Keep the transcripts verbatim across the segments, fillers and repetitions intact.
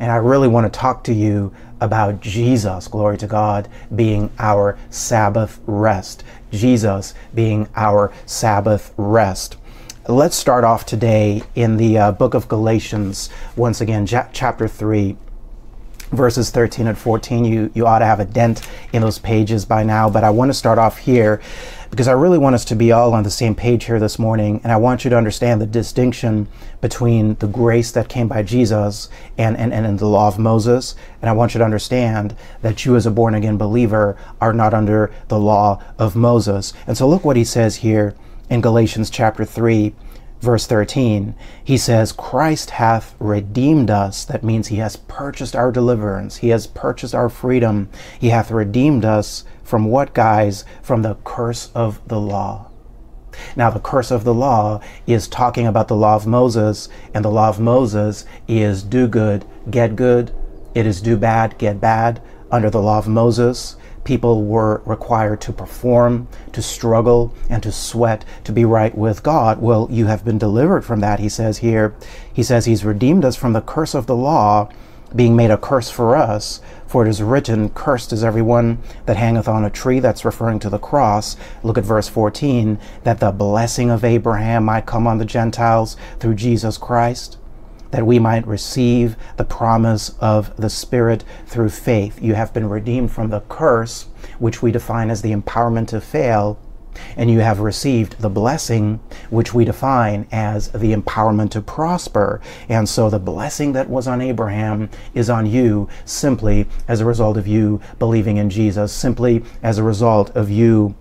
And I really want to talk to you about Jesus, glory to God, being our Sabbath rest. Jesus being our Sabbath rest. Let's start off today in the uh, book of Galatians, once again, chapter three, verses thirteen and fourteen. You, you ought to have a dent in those pages by now, but I want to start off here because I really want us to be all on the same page here this morning, and I want you to understand the distinction between the grace that came by Jesus and, and, and the law of Moses. And I want you to understand that you as a born-again believer are not under the law of Moses. And so look what he says here in Galatians chapter three, verse thirteen. He says, Christ hath redeemed us. That means he has purchased our deliverance. He has purchased our freedom. He hath redeemed us from what, guys? From the curse of the law. Now, the curse of the law is talking about the law of Moses, and the law of Moses is do good, get good. It is do bad, get bad. Under the law of Moses, people were required to perform, to struggle, and to sweat to be right with God. Well, you have been delivered from that, he says here. He says he's redeemed us from the curse of the law, being made a curse for us. For it is written, cursed is everyone that hangeth on a tree. That's referring to the cross. Look at verse fourteen, that the blessing of Abraham might come on the Gentiles through Jesus Christ, that we might receive the promise of the Spirit through faith. You have been redeemed from the curse, which we define as the empowerment to fail, and you have received the blessing, which we define as the empowerment to prosper. And so the blessing that was on Abraham is on you simply as a result of you believing in Jesus, simply as a result of you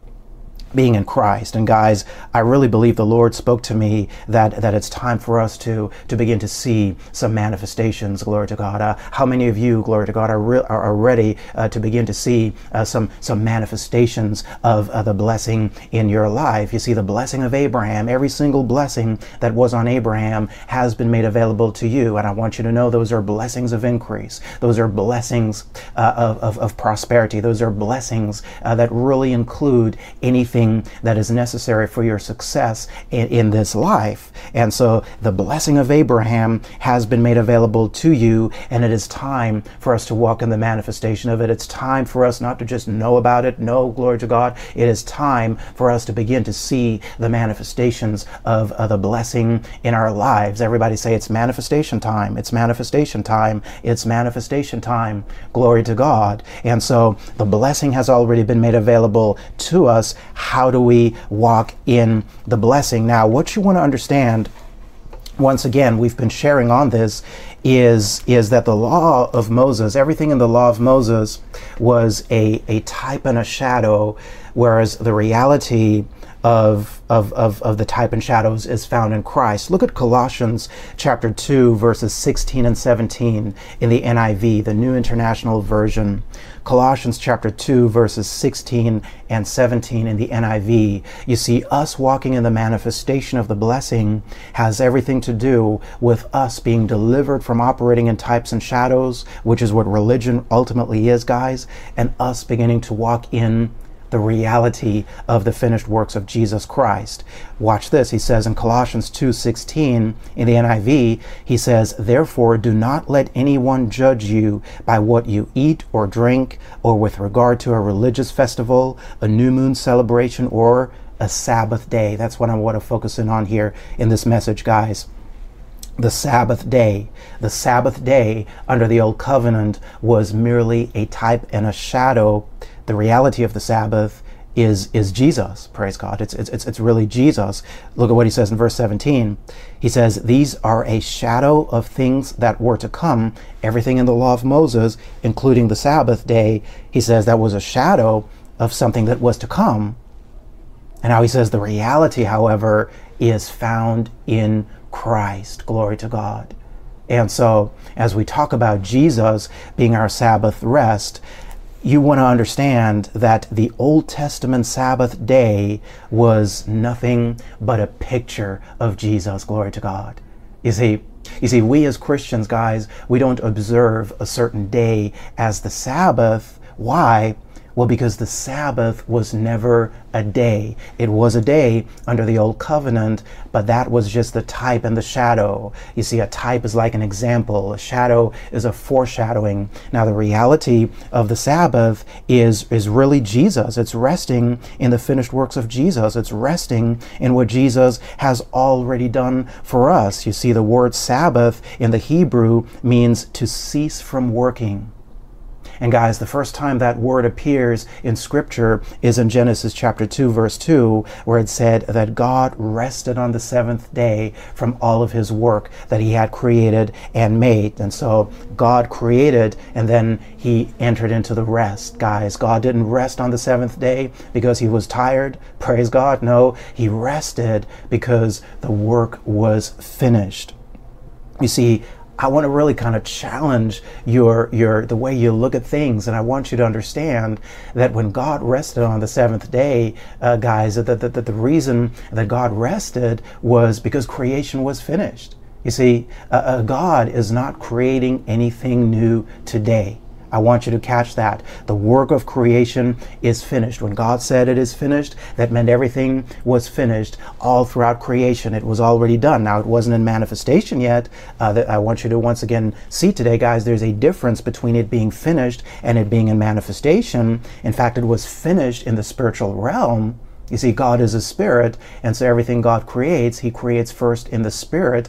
being in Christ. And guys, I really believe the Lord spoke to me that, that it's time for us to, to begin to see some manifestations, glory to God. Uh, how many of you, glory to God, are, re- are ready uh, to begin to see uh, some, some manifestations of uh, the blessing in your life? You see, the blessing of Abraham, every single blessing that was on Abraham has been made available to you. And I want you to know those are blessings of increase. Those are blessings uh, of, of, of prosperity. Those are blessings uh, that really include anything that is necessary for your success in, in this life. And so the blessing of Abraham has been made available to you, and it is time for us to walk in the manifestation of it. It's time for us not to just know about it. No, glory to God. It is time for us to begin to see the manifestations of uh, the blessing in our lives. Everybody say, it's manifestation time. It's manifestation time. It's manifestation time. Glory to God. And so the blessing has already been made available to us. How do we walk in the blessing? Now, what you want to understand, once again, we've been sharing on this, is, is that the law of Moses, everything in the law of Moses was a, a type and a shadow, whereas the reality of, of, of, of the type and shadows is found in Christ. Look at Colossians chapter two, verses sixteen and seventeen in the N I V, the New International Version. Colossians chapter two, verses sixteen and seventeen in the N I V. You see, us walking in the manifestation of the blessing has everything to do with us being delivered from operating in types and shadows, which is what religion ultimately is, guys, and us beginning to walk in the reality of the finished works of Jesus Christ. Watch this. He says in Colossians two sixteen in the N I V, he says, therefore, do not let anyone judge you by what you eat or drink, or with regard to a religious festival, a new moon celebration, or a Sabbath day. That's what I want to focus in on here in this message, guys. The Sabbath day. The Sabbath day under the Old Covenant was merely a type and a shadow. The reality of the Sabbath is, is Jesus, praise God. It's, it's, it's really Jesus. Look at what he says in verse seventeen. He says, these are a shadow of things that were to come. Everything in the law of Moses, including the Sabbath day, he says that was a shadow of something that was to come. And now he says the reality, however, is found in Christ. Glory to God. And so as we talk about Jesus being our Sabbath rest, you want to understand that the Old Testament Sabbath day was nothing but a picture of Jesus. Glory to God. You see, you see, we as Christians, guys, we don't observe a certain day as the Sabbath. Why? Well, because the Sabbath was never a day. It was a day under the Old Covenant, but that was just the type and the shadow. You see, a type is like an example. A shadow is a foreshadowing. Now, the reality of the Sabbath is, is really Jesus. It's resting in the finished works of Jesus. It's resting in what Jesus has already done for us. You see, the word Sabbath in the Hebrew means to cease from working. And guys, the first time that word appears in Scripture is in Genesis chapter two, verse two, where it said that God rested on the seventh day from all of his work that he had created and made. And so God created and then he entered into the rest. Guys, God didn't rest on the seventh day because he was tired. Praise God. No, he rested because the work was finished. You see, I want to really kind of challenge your, your, the way you look at things. And I want you to understand that when God rested on the seventh day, uh, guys, that, that, that the reason that God rested was because creation was finished. You see, uh, uh, God is not creating anything new today. I want you to catch that. The work of creation is finished. When God said it is finished, that meant everything was finished all throughout creation. It was already done. Now, it wasn't in manifestation yet. Uh, that I want you to once again see today, guys, there's a difference between it being finished and it being in manifestation. In fact, it was finished in the spiritual realm. You see, God is a spirit, and so everything God creates, he creates first in the spirit.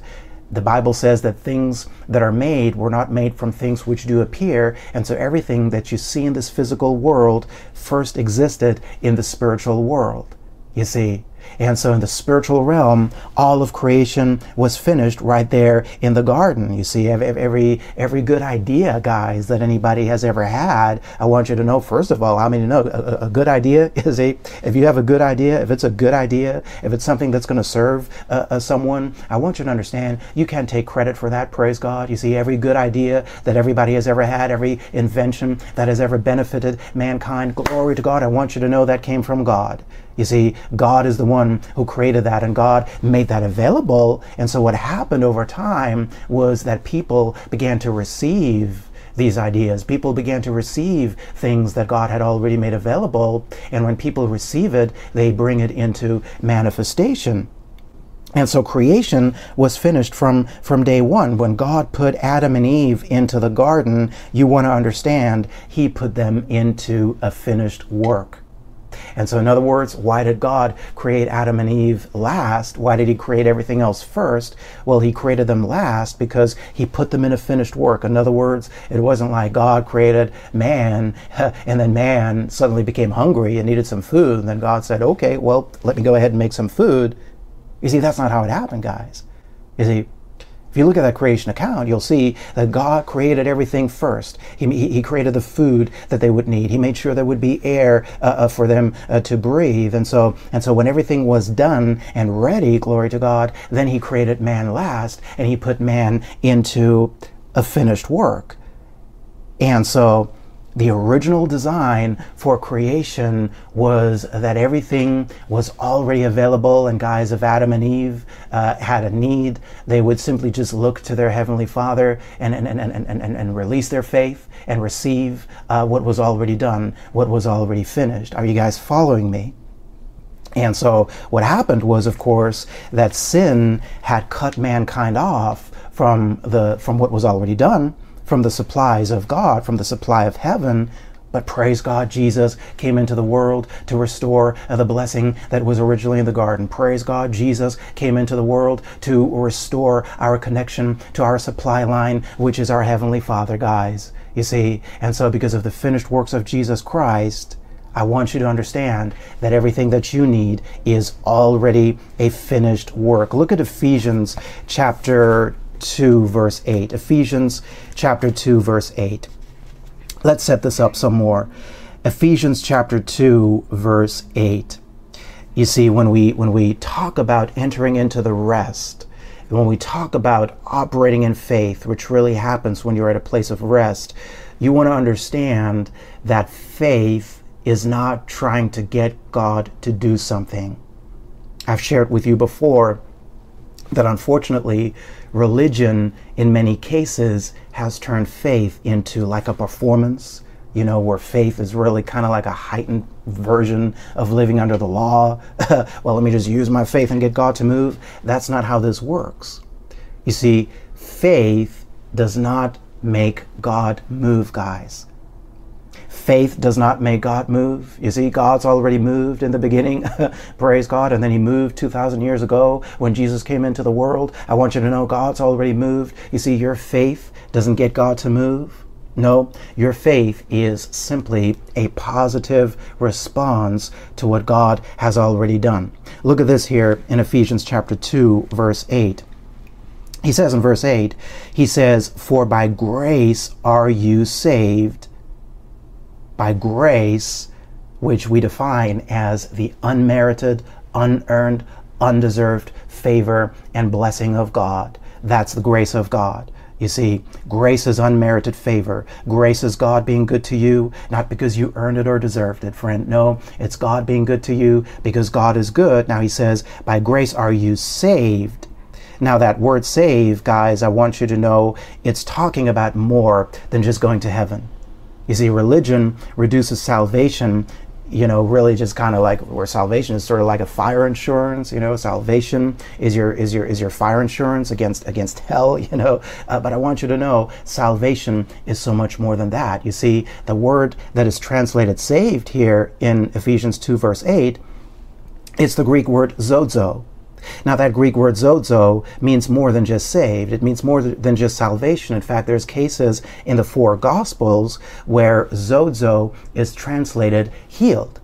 The Bible says that things that are made were not made from things which do appear. And so everything that you see in this physical world first existed in the spiritual world, you see. And so in the spiritual realm, all of creation was finished right there in the garden. You see, every every good idea, guys, that anybody has ever had, I want you to know, first of all, I mean, you know, a, a good idea is a, if you have a good idea, if it's a good idea, if it's something that's going to serve uh, uh, someone, I want you to understand, you can't take credit for that, praise God. You see, every good idea that everybody has ever had, every invention that has ever benefited mankind, glory to God, I want you to know that came from God. You see, God is the one who created that, and God made that available. And so what happened over time was that people began to receive these ideas. People began to receive things that God had already made available. And when people receive it, they bring it into manifestation. And so creation was finished from, from day one. When God put Adam and Eve into the garden, you want to understand, he put them into a finished work. And so in other words, why did God create Adam and Eve last? Why did he create everything else first? Well, he created them last because he put them in a finished work. In other words, it wasn't like God created man and then man suddenly became hungry and needed some food. And then God said, okay, well, let me go ahead and make some food. You see, that's not how it happened, guys. You see, if you look at that creation account, you'll see that God created everything first. He, he created the food that they would need. He made sure there would be air uh, uh, for them uh, to breathe. And so, and so when everything was done and ready, glory to God, then he created man last, and he put man into a finished work. And so the original design for creation was that everything was already available, and guys, if Adam and Eve uh, had a need, they would simply just look to their Heavenly Father and, and, and, and, and, and release their faith and receive uh, what was already done, what was already finished. Are you guys following me? And so what happened was, of course, that sin had cut mankind off from the from what was already done, from the supplies of God, from the supply of heaven. But praise God, Jesus came into the world to restore uh, the blessing that was originally in the garden. Praise God, Jesus came into the world to restore our connection to our supply line, which is our Heavenly Father, guys. You see, and so because of the finished works of Jesus Christ, I want you to understand that everything that you need is already a finished work. Look at Ephesians chapter two verse eight. Ephesians chapter two verse eight. Let's set this up some more. Ephesians chapter two verse eight. You see, when we when we talk about entering into the rest, And when we talk about operating in faith, which really happens when you're at a place of rest, you want to understand that faith is not trying to get God to do something. I've shared with you before that unfortunately, religion in many cases has turned faith into like a performance, you know, where faith is really kind of like a heightened version of living under the law. Well, let me just use my faith and get God to move. That's not how this works. You see, faith does not make God move, guys. Faith does not make God move. You see, God's already moved in the beginning. Praise God. And then he moved two thousand years ago when Jesus came into the world. I want you to know God's already moved. You see, your faith doesn't get God to move. No, your faith is simply a positive response to what God has already done. Look at this here in Ephesians chapter two, verse eight. He says in verse eight, he says, "For by grace are you saved," by grace, which we define as the unmerited, unearned, undeserved favor and blessing of God. That's the grace of God. You see, grace is unmerited favor. Grace is God being good to you, not because you earned it or deserved it, friend. No, it's God being good to you because God is good. Now he says, by grace are you saved. Now that word save, guys, I want you to know it's talking about more than just going to heaven. You see, religion reduces salvation, you know, really just kind of like where salvation is sort of like a fire insurance, you know, salvation is your is your is your fire insurance against against hell, you know, uh, but I want you to know salvation is so much more than that. You see, the word that is translated saved here in Ephesians two, verse eight, it's the Greek word zozo. Now, that Greek word zozo means more than just saved. It means more than just salvation. In fact, there's cases in the four Gospels where zozo is translated healed.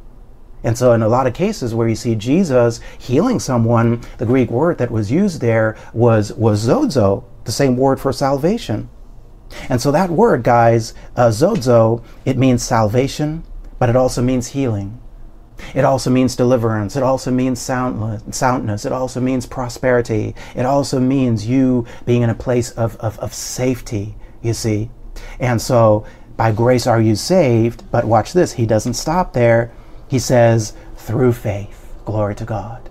And so in a lot of cases where you see Jesus healing someone, the Greek word that was used there was, was zozo, the same word for salvation. And so that word, guys, uh, zozo, it means salvation, but it also means healing. It also means deliverance. It also means soundness. It also means prosperity. It also means you being in a place of, of, of safety, you see. And so by grace are you saved, but watch this, he doesn't stop there. He says, through faith, glory to God.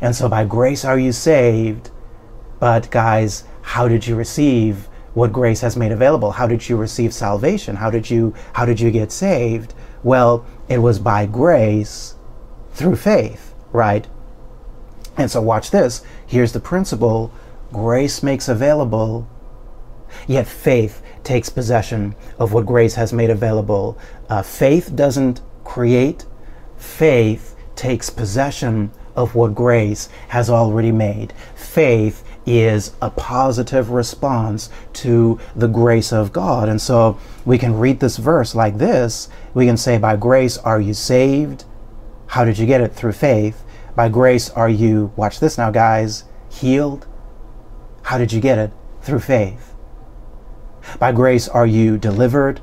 And so by grace are you saved, but guys, how did you receive what grace has made available? How did you receive salvation? How did you, how did you get saved? Well, it was by grace through faith, right? And so watch this. Here's the principle. Grace makes available, yet faith takes possession of what grace has made available. Uh, faith doesn't create. Faith takes possession of what grace has already made. Faith is a positive response to the grace of God. And so we can read this verse like this. We can say, by grace are you saved? How did you get it? Through faith. By grace are you, watch this now, guys, healed? How did you get it? Through faith. By grace are you delivered?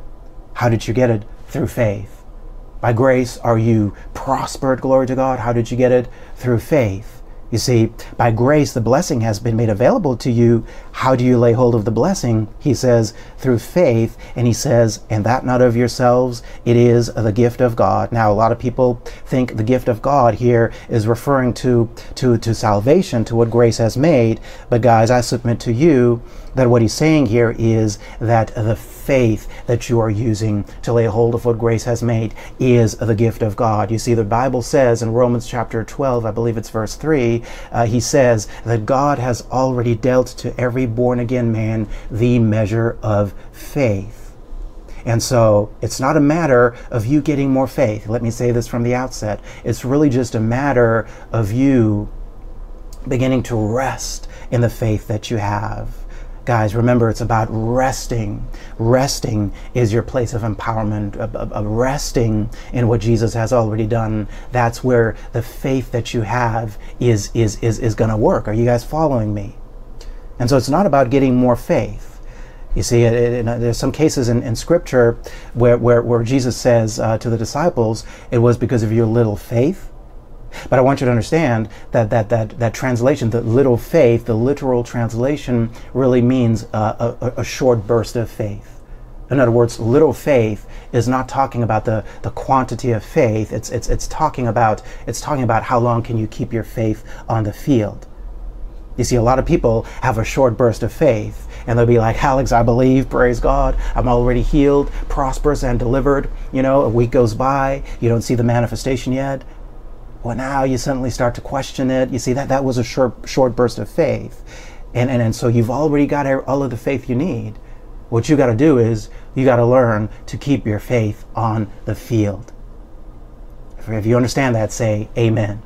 How did you get it? Through faith. By grace are you prospered? Glory to God. How did you get it? Through faith. You see, by grace, the blessing has been made available to you. How do you lay hold of the blessing? He says, through faith. And he says, and that not of yourselves, it is the gift of God. Now, a lot of people think the gift of God here is referring to, to, to salvation, to what grace has made. But guys, I submit to you that what he's saying here is that the faith that you are using to lay hold of what grace has made is the gift of God. You see, the Bible says in Romans chapter twelve, I believe it's verse three, uh, he says that God has already dealt to every born-again man the measure of faith. And so it's not a matter of you getting more faith. Let me say this from the outset. It's really just a matter of you beginning to rest in the faith that you have. Guys, remember, it's about resting. Resting is your place of empowerment, of, of, of resting in what Jesus has already done. That's where the faith that you have is, is, is, is going to work. Are you guys following me? And so it's not about getting more faith. You see, it, it, it, there's some cases in, in Scripture where, where, where Jesus says uh, to the disciples, it was because of your little faith. But I want you to understand that that that that translation, the little faith, the literal translation, really means uh, a, a short burst of faith. In other words, little faith is not talking about the, the quantity of faith. It's, it's, it's, talking about, it's talking about how long can you keep your faith on the field. You see, a lot of people have a short burst of faith, and they'll be like, Alex, I believe, praise God, I'm already healed, prosperous, and delivered. You know, a week goes by, you don't see the manifestation yet. Well, now you suddenly start to question it. You see, that, that was a short, short burst of faith. And, and, and so you've already got all of the faith you need. What you got to do is you got to learn to keep your faith on the field. If you understand that, say amen.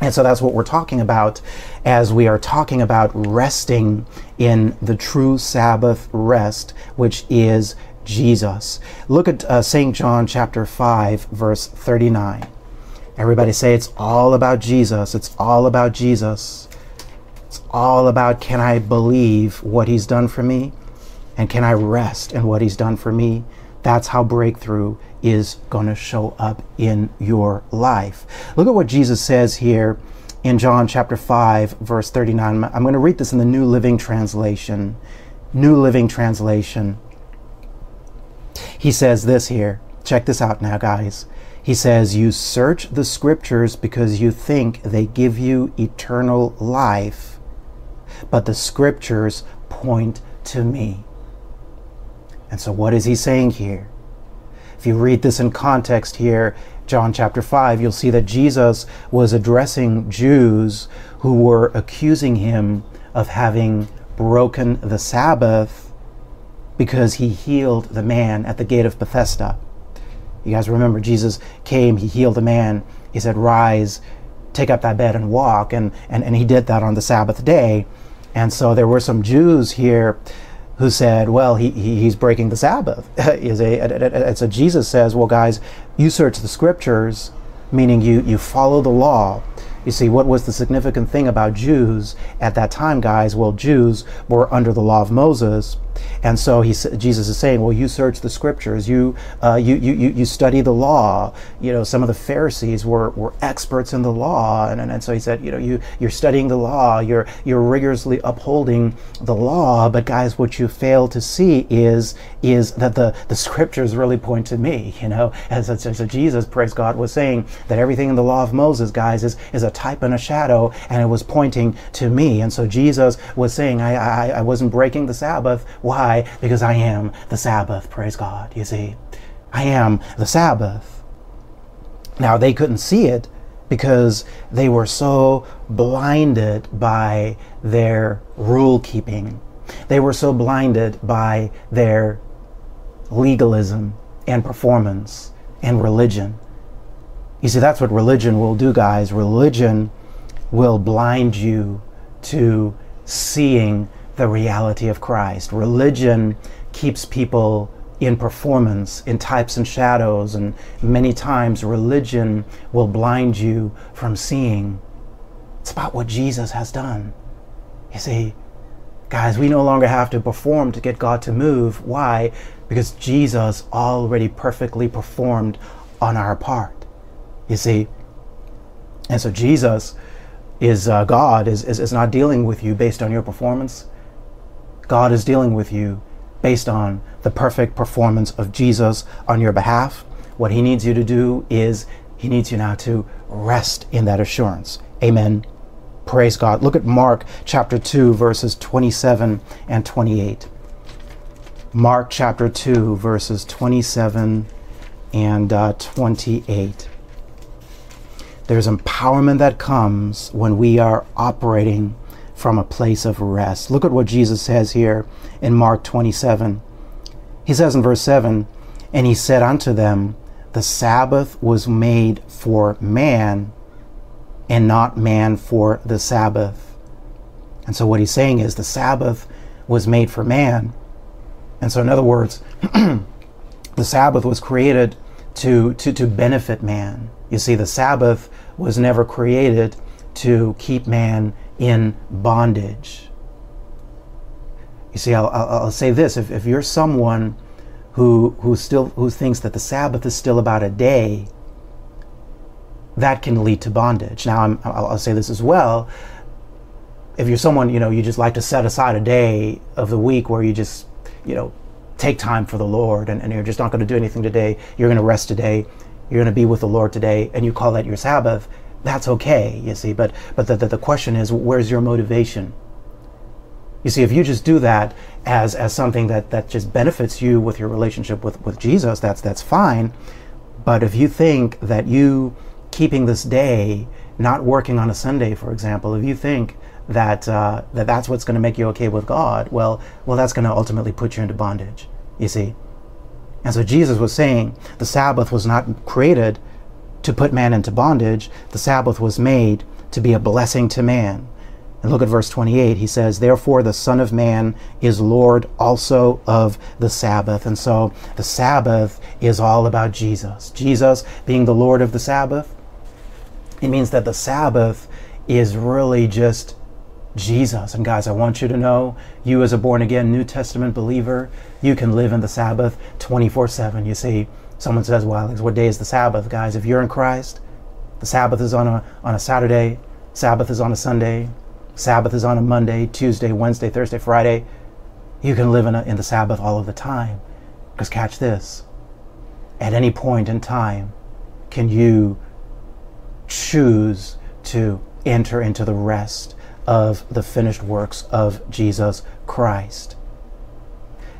And so that's what we're talking about as we are talking about resting in the true Sabbath rest, which is Jesus. Look at uh, Saint John chapter five, verse thirty-nine. Everybody say it's all about Jesus. It's all about Jesus. It's all about, can I believe what he's done for me? And can I rest in what he's done for me? That's how breakthrough is going to show up in your life. Look at what Jesus says here in John chapter five, verse thirty-nine. I'm going to read this in the New Living Translation. New Living Translation. He says this here. Check this out now, guys. He says, you search the scriptures because you think they give you eternal life, but the scriptures point to me. And so what is he saying here? If you read this in context here, John chapter five, you'll see that Jesus was addressing Jews who were accusing him of having broken the Sabbath because he healed the man at the gate of Bethesda. You guys remember Jesus came, he healed the man. He said, rise, take up thy bed and walk. And, and, and he did that on the Sabbath day. And so there were some Jews here who said, well, he, he he's breaking the Sabbath. So Jesus says, well, guys, you search the scriptures, meaning you, you follow the law. You see, what was the significant thing about Jews at that time, guys? Well, Jews were under the law of Moses. And so he, Jesus is saying, well, you search the scriptures, you, uh, you, you, you study the law. You know, some of the Pharisees were, were experts in the law. And, and, and so he said, you know, you, you're studying the law, you're, you're rigorously upholding the law. But guys, what you fail to see is, is that the, the scriptures really point to me, you know. And so, so Jesus, praise God, was saying that everything in the law of Moses, guys, is, is a type and a shadow, and it was pointing to me. And so Jesus was saying, I, I, I wasn't breaking the Sabbath. Why? Because I am the Sabbath, praise God, you see. I am the Sabbath. Now, they couldn't see it because they were so blinded by their rule-keeping. They were so blinded by their legalism and performance and religion. You see, that's what religion will do, guys. Religion will blind you to seeing the reality of Christ. Religion keeps people in performance, in types and shadows, and many times religion will blind you from seeing. It's about what Jesus has done. You see, guys, we no longer have to perform to get God to move. Why? Because Jesus already perfectly performed on our part. You see, and so Jesus is uh, God is, is, is not dealing with you based on your performance. God is dealing with you based on the perfect performance of Jesus on your behalf. What he needs you to do is he needs you now to rest in that assurance. Amen. Praise God. Look at Mark chapter two, verses twenty-seven and twenty-eight. Mark chapter two, verses twenty-seven and uh, twenty-eight. There's empowerment that comes when we are operating from a place of rest. Look at what Jesus says here in Mark twenty-seven. He says in verse seven, and he said unto them, the Sabbath was made for man, and not man for the Sabbath. And so what he's saying is the Sabbath was made for man. And so in other words, the Sabbath was created to, to, to benefit man. You see, the Sabbath was never created to keep man in bondage. You see, I'll, I'll, I'll say this. If, if you're someone who, who, still, who thinks that the Sabbath is still about a day, that can lead to bondage. Now, I'm, I'll, I'll say this as well. If you're someone, you know, you just like to set aside a day of the week where you just, you know, take time for the Lord, and, and you're just not going to do anything today, you're going to rest today, you're going to be with the Lord today, and you call that your Sabbath, that's okay, you see. But but the, the, the question is, where's your motivation? You see, if you just do that as as something that, that just benefits you with your relationship with, with Jesus, that's that's fine. But if you think that you keeping this day, not working on a Sunday, for example, if you think that uh, that that's what's going to make you okay with God, well, well, that's going to ultimately put you into bondage, you see. And so Jesus was saying the Sabbath was not created to put man into bondage. The Sabbath was made to be a blessing to man. And look at verse twenty-eight. He says, "Therefore the Son of Man is Lord also of the Sabbath." And so the Sabbath is all about Jesus. Jesus being the Lord of the Sabbath. It means that the Sabbath is really just Jesus. And guys, I want you to know, you as a born-again New Testament believer, you can live in the Sabbath twenty-four seven. You see, someone says, "Well, Alex, what day is the Sabbath?" Guys, if you're in Christ, the Sabbath is on a, on a Saturday, Sabbath is on a Sunday, Sabbath is on a Monday, Tuesday, Wednesday, Thursday, Friday. You can live in, a, in the Sabbath all of the time. Because catch this, at any point in time, can you choose to enter into the rest of the finished works of Jesus Christ.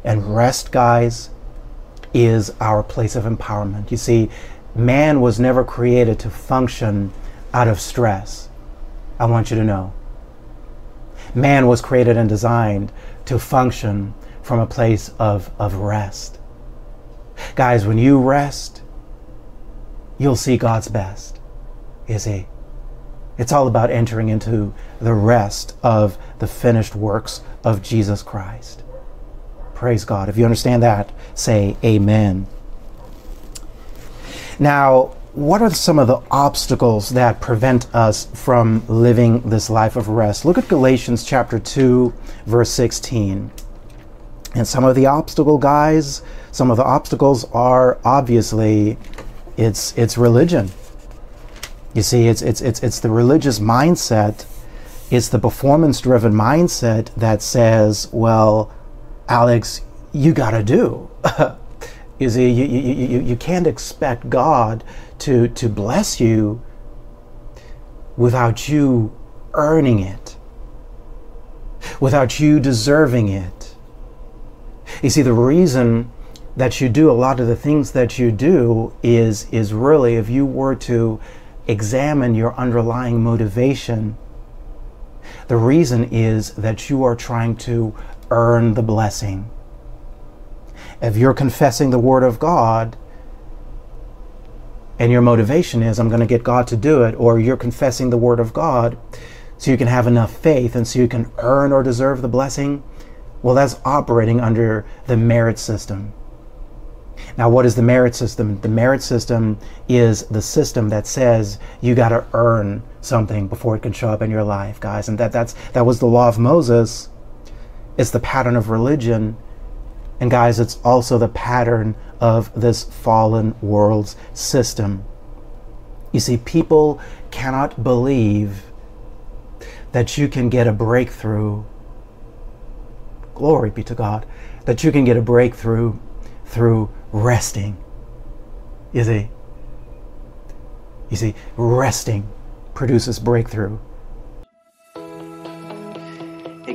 And rest, guys, is our place of empowerment. You see, man was never created to function out of stress. I want you to know. Man was created and designed to function from a place of, of rest. Guys, when you rest, you'll see God's best, you see. It's all about entering into the rest of the finished works of Jesus Christ. Praise God. If you understand that, say amen. Now, what are some of the obstacles that prevent us from living this life of rest? Look at Galatians chapter two, verse sixteen. And some of the obstacle, guys, some of the obstacles are obviously it's it's religion. You see, it's, it's, it's, it's the religious mindset, it's the performance-driven mindset that says, well, Alex, you gotta do. You see, you, you, you, you can't expect God to, to bless you without you earning it, without you deserving it. You see, the reason that you do a lot of the things that you do is, is really, if you were to examine your underlying motivation, the reason is that you are trying to earn the blessing. If you're confessing the Word of God and your motivation is, I'm going to get God to do it, or you're confessing the Word of God so you can have enough faith and so you can earn or deserve the blessing, well, that's operating under the merit system. Now, what is the merit system? The merit system is the system that says you got to earn something before it can show up in your life, guys. And that, that's, that was the law of Moses. It's the pattern of religion. And guys, it's also the pattern of this fallen world's system. You see, people cannot believe that you can get a breakthrough. Glory be to God. That you can get a breakthrough through resting. You see? You see, resting produces breakthrough. Hey